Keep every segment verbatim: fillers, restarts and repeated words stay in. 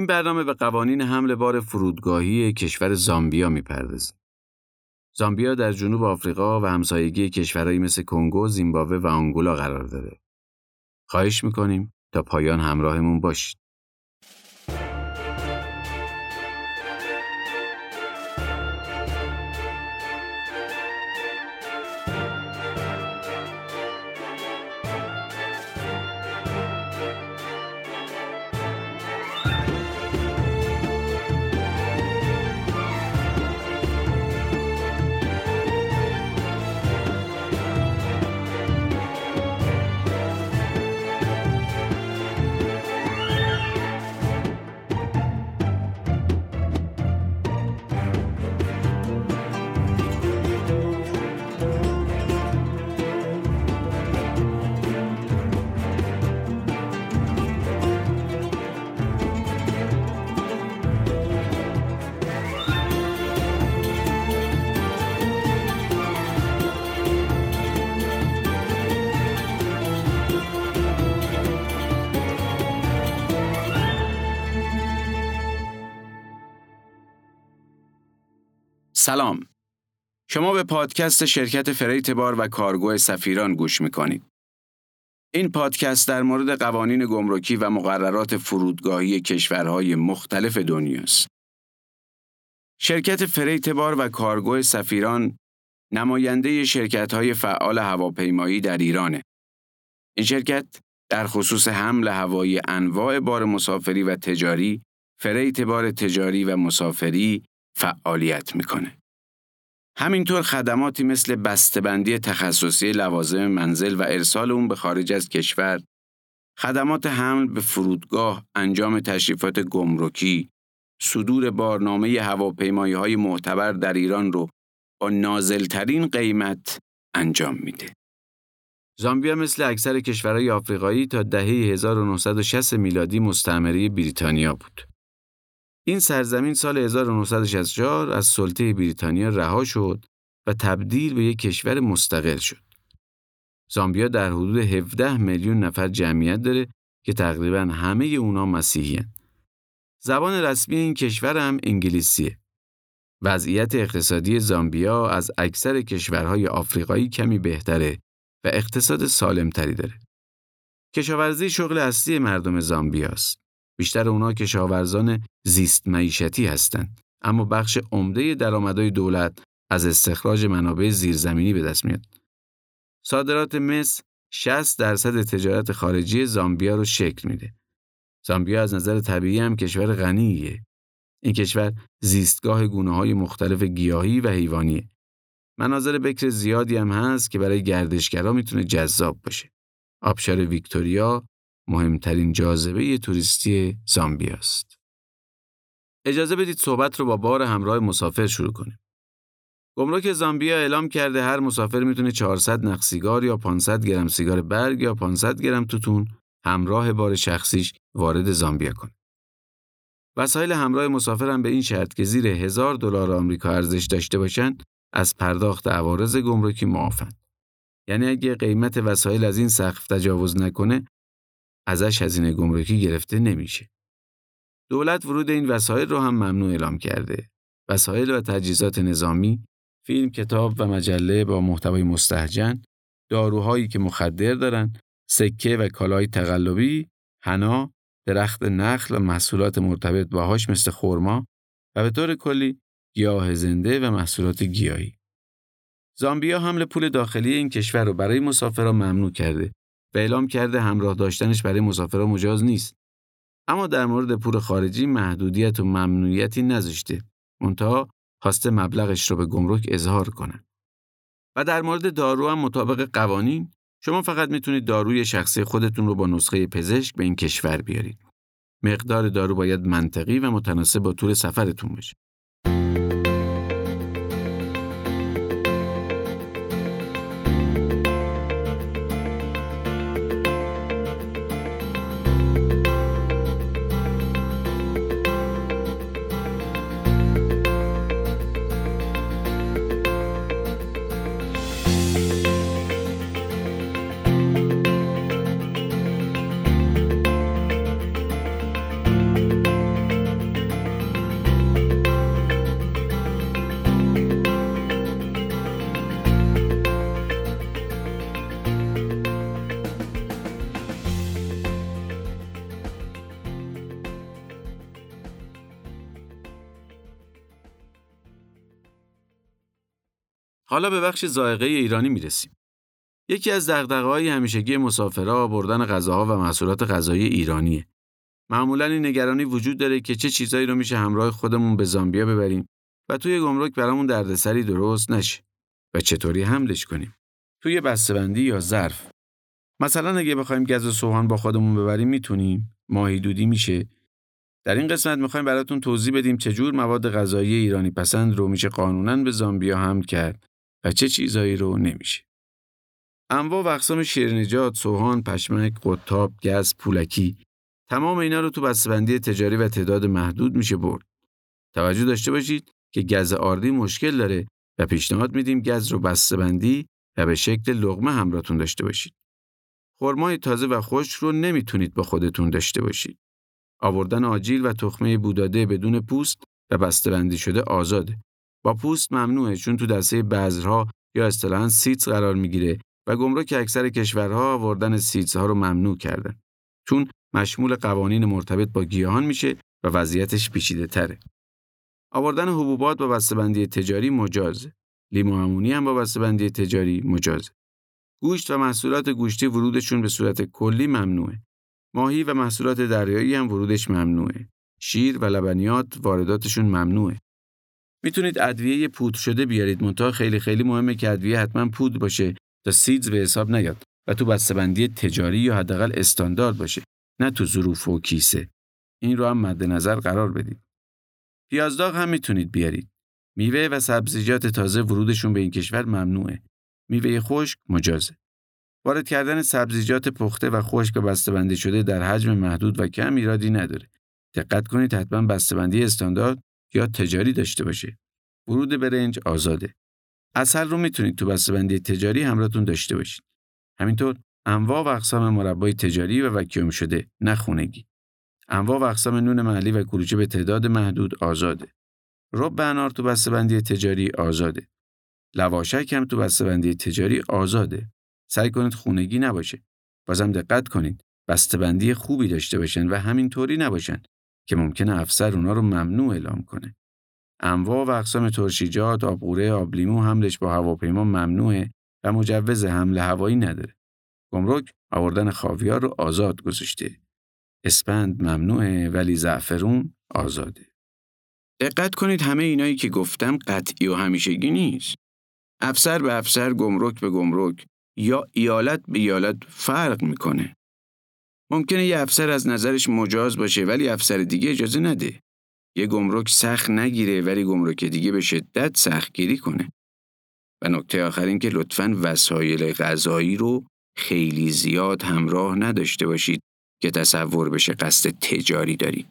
این برنامه به قوانین حمل بار فرودگاهی کشور زامبیا میپردازه. زامبیا در جنوب آفریقا و همسایگی کشورهایی مثل کنگو، زیمبابوه و آنگولا قرار داره. خواهش میکنیم تا پایان همراهمون باشید. سلام. شما به پادکست شرکت فریت بار و کارگو سفیران گوش میکنید. این پادکست در مورد قوانین گمرکی و مقررات فرودگاهی کشورهای مختلف دنیاست. شرکت فریت بار و کارگو سفیران نماینده شرکت‌های فعال هواپیمایی در ایرانه. این شرکت در خصوص حمل هوایی انواع بار مسافری و تجاری، فریت بار تجاری و مسافری فعالیت میکنه. همینطور خدماتی مثل بسته‌بندی تخصصی لوازم منزل و ارسال اون به خارج از کشور، خدمات حمل به فرودگاه، انجام تشریفات گمرکی، صدور بارنامه هواپیمایی‌های معتبر در ایران رو با نازل‌ترین قیمت انجام میده. زامبیا مثل اکثر کشورهای آفریقایی تا دهه هزار و نهصد و شصت میلادی مستعمره بریتانیا بود. این سرزمین سال هزار و نهصد و شصت و چهار از سلطه بریتانیا رها شد و تبدیل به یک کشور مستقل شد. زامبیا در حدود هفده میلیون نفر جمعیت داره که تقریباً همه اونا مسیحی‌اند. زبان رسمی این کشور هم انگلیسیه. وضعیت اقتصادی زامبیا از اکثر کشورهای آفریقایی کمی بهتره و اقتصاد سالمتری داره. کشاورزی شغل اصلی مردم زامبیاست. بیشتر اونا کشاورزان زیست معیشتی هستند، اما بخش عمده درآمدهای دولت از استخراج منابع زیرزمینی به دست میاد. صادرات مس شصت درصد تجارت خارجی زامبیا رو شکل میده. زامبیا از نظر طبیعی هم کشور غنیه. این کشور زیستگاه گونه‌های مختلف گیاهی و حیوانیه. مناظر بکر زیادی هم هست که برای گردشگرا میتونه جذاب باشه. آبشار ویکتوریا مهمترین جاذبه توریستی زامبیا است. اجازه بدید صحبت رو با بار همراه مسافر شروع کنیم. گمرک زامبیا اعلام کرده هر مسافر میتونه چهارصد نخ سیگار یا پانصد گرم سیگار برگ یا پانصد گرم توتون همراه بار شخصیش وارد زامبیا کنه. وسایل همراه مسافر هم به این شرط که زیر هزار دلار آمریکا ارزش داشته باشن از پرداخت عوارض گمرکی معافن. یعنی اگه قیمت وسایل از این سقف تجاوز نکنه ازش هزینه گمرکی گرفته نمیشه. دولت ورود این وسایل رو هم ممنوع اعلام کرده. وسایل و تجهیزات نظامی، فیلم، کتاب و مجله با محتوای مستهجن، داروهایی که مخدر دارن، سکه و کالای تقلبی، حنا، درخت نخل و محصولات مرتبط باهاش مثل خرما و به طور کلی گیاه زنده و محصولات گیاهی. زامبیا حمل پول داخلی این کشور رو برای مسافران ممنوع کرده. و اعلام کرده همراه داشتنش برای مسافران مجاز نیست. اما در مورد پول خارجی محدودیت و ممنوعیتی نذاشته. منتها خواسته مبلغش رو به گمرک اظهار کنه. و در مورد دارو هم مطابق قوانین شما فقط میتونید داروی شخصی خودتون رو با نسخه پزشک به این کشور بیارید. مقدار دارو باید منطقی و متناسب با طول سفرتون باشه. حالا به بخش ذائقه ایرانی میرسیم. یکی از دغدغه‌های همیشگی مسافرها بردن غذاها و محصولات غذایی ایرانیه. معمولاً این نگرانی وجود داره که چه چیزایی رو میشه همراه خودمون به زامبیا ببریم و توی گمرک برامون دردسری درست نشه و چطوری حملش کنیم. توی بسته‌بندی یا ظرف. مثلا اگه بخوایم گز و سوهان با خودمون ببریم میتونیم، ماهی دودی میشه. در این قسمت میخوایم براتون توضیح بدیم چجور مواد غذایی ایرانی پسند رو میشه قانوناً به زامبیا حمل کرد و چه چیزایی رو نمیشه. انواع و اقسام شیرینی‌جات، سوهان، پشمک، قطاب، گز، پولکی، تمام اینا رو تو بسته‌بندی تجاری و تعداد محدود میشه برد. توجه داشته باشید که گز آردی مشکل داره و پیشنهاد میدیم گز رو بسته‌بندی و به شکل لقمه همراهتون داشته باشید. خرمای تازه و خشک رو نمیتونید با خودتون داشته باشید. آوردن آجیل و تخمه بوداده بدون پوست و بسته‌بندی شده آزاده. با پوست ممنوعه چون تو دسته بذرها یا اصطلاحاً سیتس قرار میگیره و گمرک اکثر کشورها آوردن سیتس ها رو ممنوع کردن. چون مشمول قوانین مرتبط با گیاهان میشه و وضعیتش پیچیده تره. آوردن حبوبات با بسته‌بندی تجاری مجازه. لیمو امونی هم با بسته‌بندی تجاری مجازه. گوشت و محصولات گوشتی ورودشون به صورت کلی ممنوعه. ماهی و محصولات دریایی هم ورودش ممنوعه. شیر و لبنیات وارداتشون ممنوعه. میتونید ادویه پودر شده بیارید، منتها خیلی خیلی مهمه که ادویه حتما پودر باشه تا سیدز به حساب نیاد و تو بسته‌بندی تجاری یا حداقل استاندارد باشه، نه تو ظروف و کیسه. این رو هم مد نظر قرار بدید. پیاز داغ هم میتونید بیارید. میوه و سبزیجات تازه ورودشون به این کشور ممنوعه. میوه خشک مجازه. وارد کردن سبزیجات پخته و خشک و بسته‌بندی شده در حجم محدود و کم ایرادی نداره. دقت کنید حتما بسته‌بندی استاندارد یا تجاری داشته باشه. ورود برنج آزاده. عسل رو میتونید تو بسته‌بندی تجاری همراهتون داشته باشید. همینطور انواع و اقسام مربای تجاری و وکیوم شده، نه خونگی. انواع و اقسام نون محلی و کلوچه به تعداد محدود آزاده. رب انار تو بسته‌بندی تجاری آزاده. لواشک هم تو بسته‌بندی تجاری آزاده. سعی کنید خونگی نباشه. بازم دقت کنید بسته‌بندی خوبی داشته باشن و همینطوری نباشن که ممکنه افسر اونا رو ممنوع اعلام کنه. انواع و اقسام ترشیجات، آبقوره، آبلیمو حملش با هواپیما ممنوعه و مجوز حمل هوایی نداره. گمرک آوردن خاویار رو آزاد گذاشته. اسپند ممنوعه ولی زعفرون آزاده. دقت کنید همه اینایی که گفتم قطعی و همیشگی نیست. افسر به افسر، گمرک به گمرک یا ایالت به ایالت فرق میکنه. ممکنه یه افسر از نظرش مجاز باشه ولی افسر دیگه اجازه نده. یه گمرک سخت نگیره ولی گمرک دیگه به شدت سختگیری کنه. و نکته آخر این که لطفاً وسایل غذایی رو خیلی زیاد همراه نداشته باشید که تصور بشه قصد تجاری داری.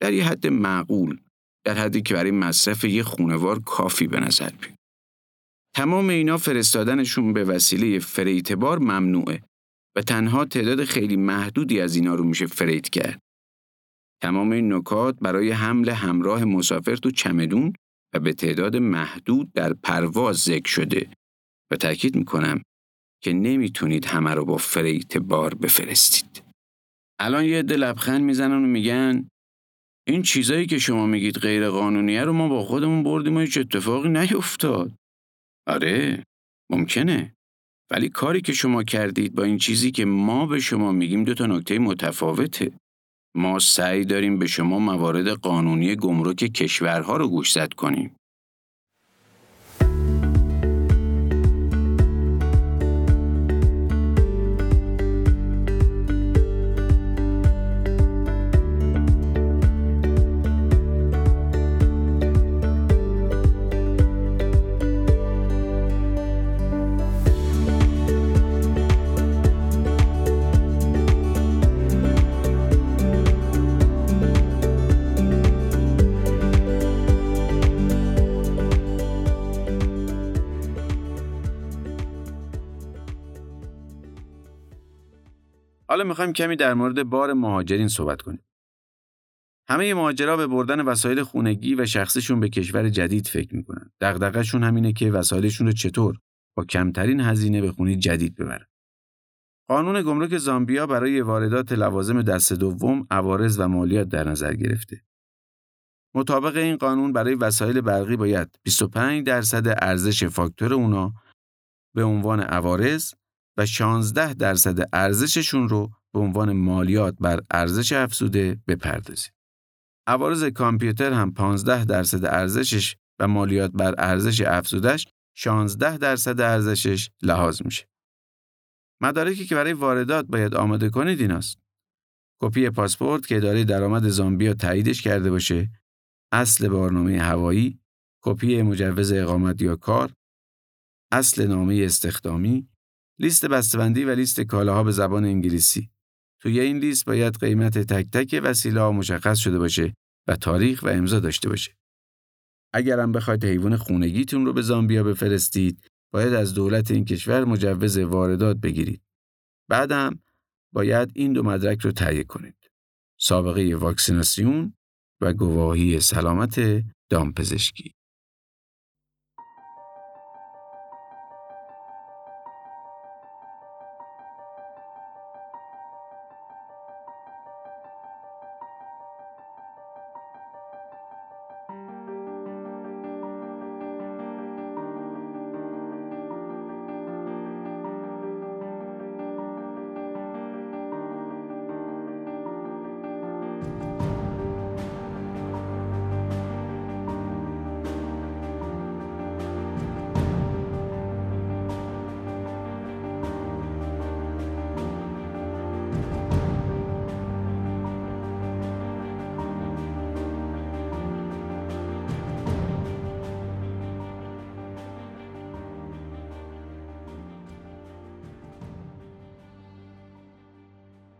در یه حد معقول، در حدی که برای مصرف یه خونوار کافی به نظر بیاد. تمام اینا فرستادنشون به وسیله فریت بار ممنوعه و تنها تعداد خیلی محدودی از اینا رو میشه فریت کرد. تمام این نکات برای حمل همراه مسافر تو چمدون و به تعداد محدود در پرواز ذکر شده و تأکید میکنم که نمیتونید همه رو با فریت بار بفرستید. الان یه عده لبخند میزنن و میگن این چیزایی که شما میگید غیر قانونیه رو ما با خودمون بردیم و هیچ اتفاقی نیفتاد. آره ممکنه، ولی کاری که شما کردید با این چیزی که ما به شما میگیم دو تا نکته متفاوته. ما سعی داریم به شما موارد قانونی گمرک کشورها رو گوشزد کنیم. حالا میخوایم کمی در مورد بار مهاجرین صحبت کنیم. همه مهاجرا به بردن وسایل خانگی و شخصیشون به کشور جدید فکر میکنن. دغدغه‌شون همینه که وسایلشون رو چطور با کمترین هزینه به خونه جدید ببرن. قانون گمرک زامبیا برای واردات لوازم دست دوم عوارض و مالیات در نظر گرفته. مطابق این قانون برای وسایل برقی باید بیست و پنج درصد ارزش فاکتور اونا به عنوان عوارض و شانزده درصد ارزششون رو به عنوان مالیات بر ارزش افزوده بپردازید. عوارض کامپیوتر هم پانزده درصد ارزشش و مالیات بر ارزش افزودش شانزده درصد ارزشش لحاظ میشه. مدارکی که برای واردات باید آماده کنید ایناست: کپی پاسپورت که اداره درآمد زامبیا تاییدش کرده باشه، اصل بارنامه هوایی، کپی مجوز اقامت یا کار، اصل نامه استخدامی، لیست بسته‌بندی و لیست کالاها به زبان انگلیسی. توی این لیست باید قیمت تک تک وسیله‌ها مشخص شده باشه و تاریخ و امضا داشته باشه. اگر هم بخواید حیوان خونگیتون رو به زامبیا بفرستید، باید از دولت این کشور مجوز واردات بگیرید. بعدم باید این دو مدرک رو تهیه کنید: سابقه واکسیناسیون و گواهی سلامت دامپزشکی.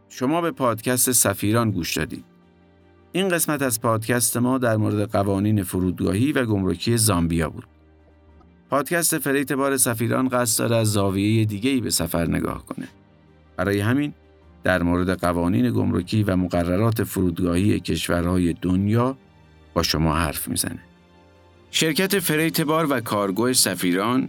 شما به پادکست سفیران گوش دادید. این قسمت از پادکست ما در مورد قوانین فرودگاهی و گمرکی زامبیا بود. پادکست فریت بار سفیران قصد داره از زاویه دیگه‌ای به سفر نگاه کنه. برای همین در مورد قوانین گمرکی و مقررات فرودگاهی کشورهای دنیا با شما حرف میزنه. شرکت فریت بار و کارگو سفیران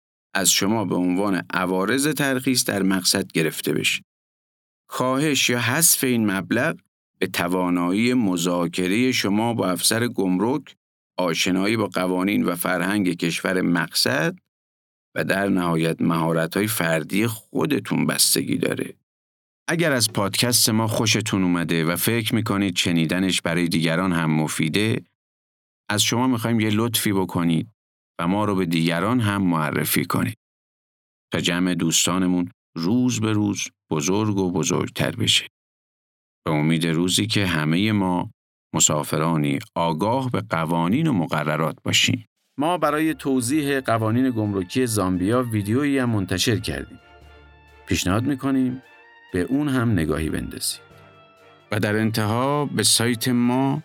از شما به عنوان عوارض ترخیص در مقصد گرفته بشه. کاهش یا حذف این مبلغ به توانایی مذاکره شما با افسر گمرک، آشنایی با قوانین و فرهنگ کشور مقصد و در نهایت مهارت‌های فردی خودتون بستگی داره. اگر از پادکست ما خوشتون اومده و فکر می‌کنید شنیدنش برای دیگران هم مفیده، از شما می‌خوایم یه لطفی بکنید و ما رو به دیگران هم معرفی کنید تا جمع دوستانمون روز به روز بزرگ و بزرگتر بشه، به امید روزی که همه ما مسافرانی آگاه به قوانین و مقررات باشیم. ما برای توضیح قوانین گمرکی زامبیا ویدیویی هم منتشر کردیم. پیشنهاد میکنیم به اون هم نگاهی بندازید. و در انتها به سایت ما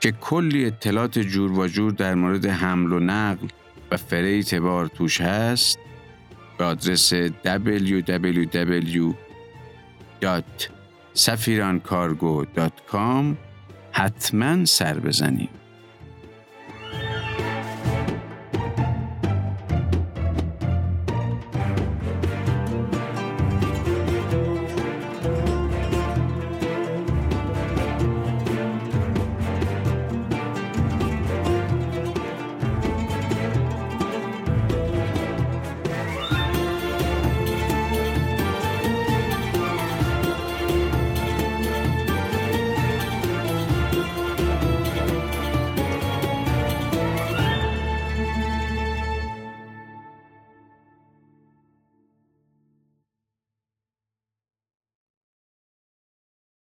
که کلی اطلاعات جور و جور در مورد حمل و نقل و فریت بار توش هست به آدرس دبلیو دبلیو دبلیو دات سفیران کارگو دات کام حتما سر بزنید.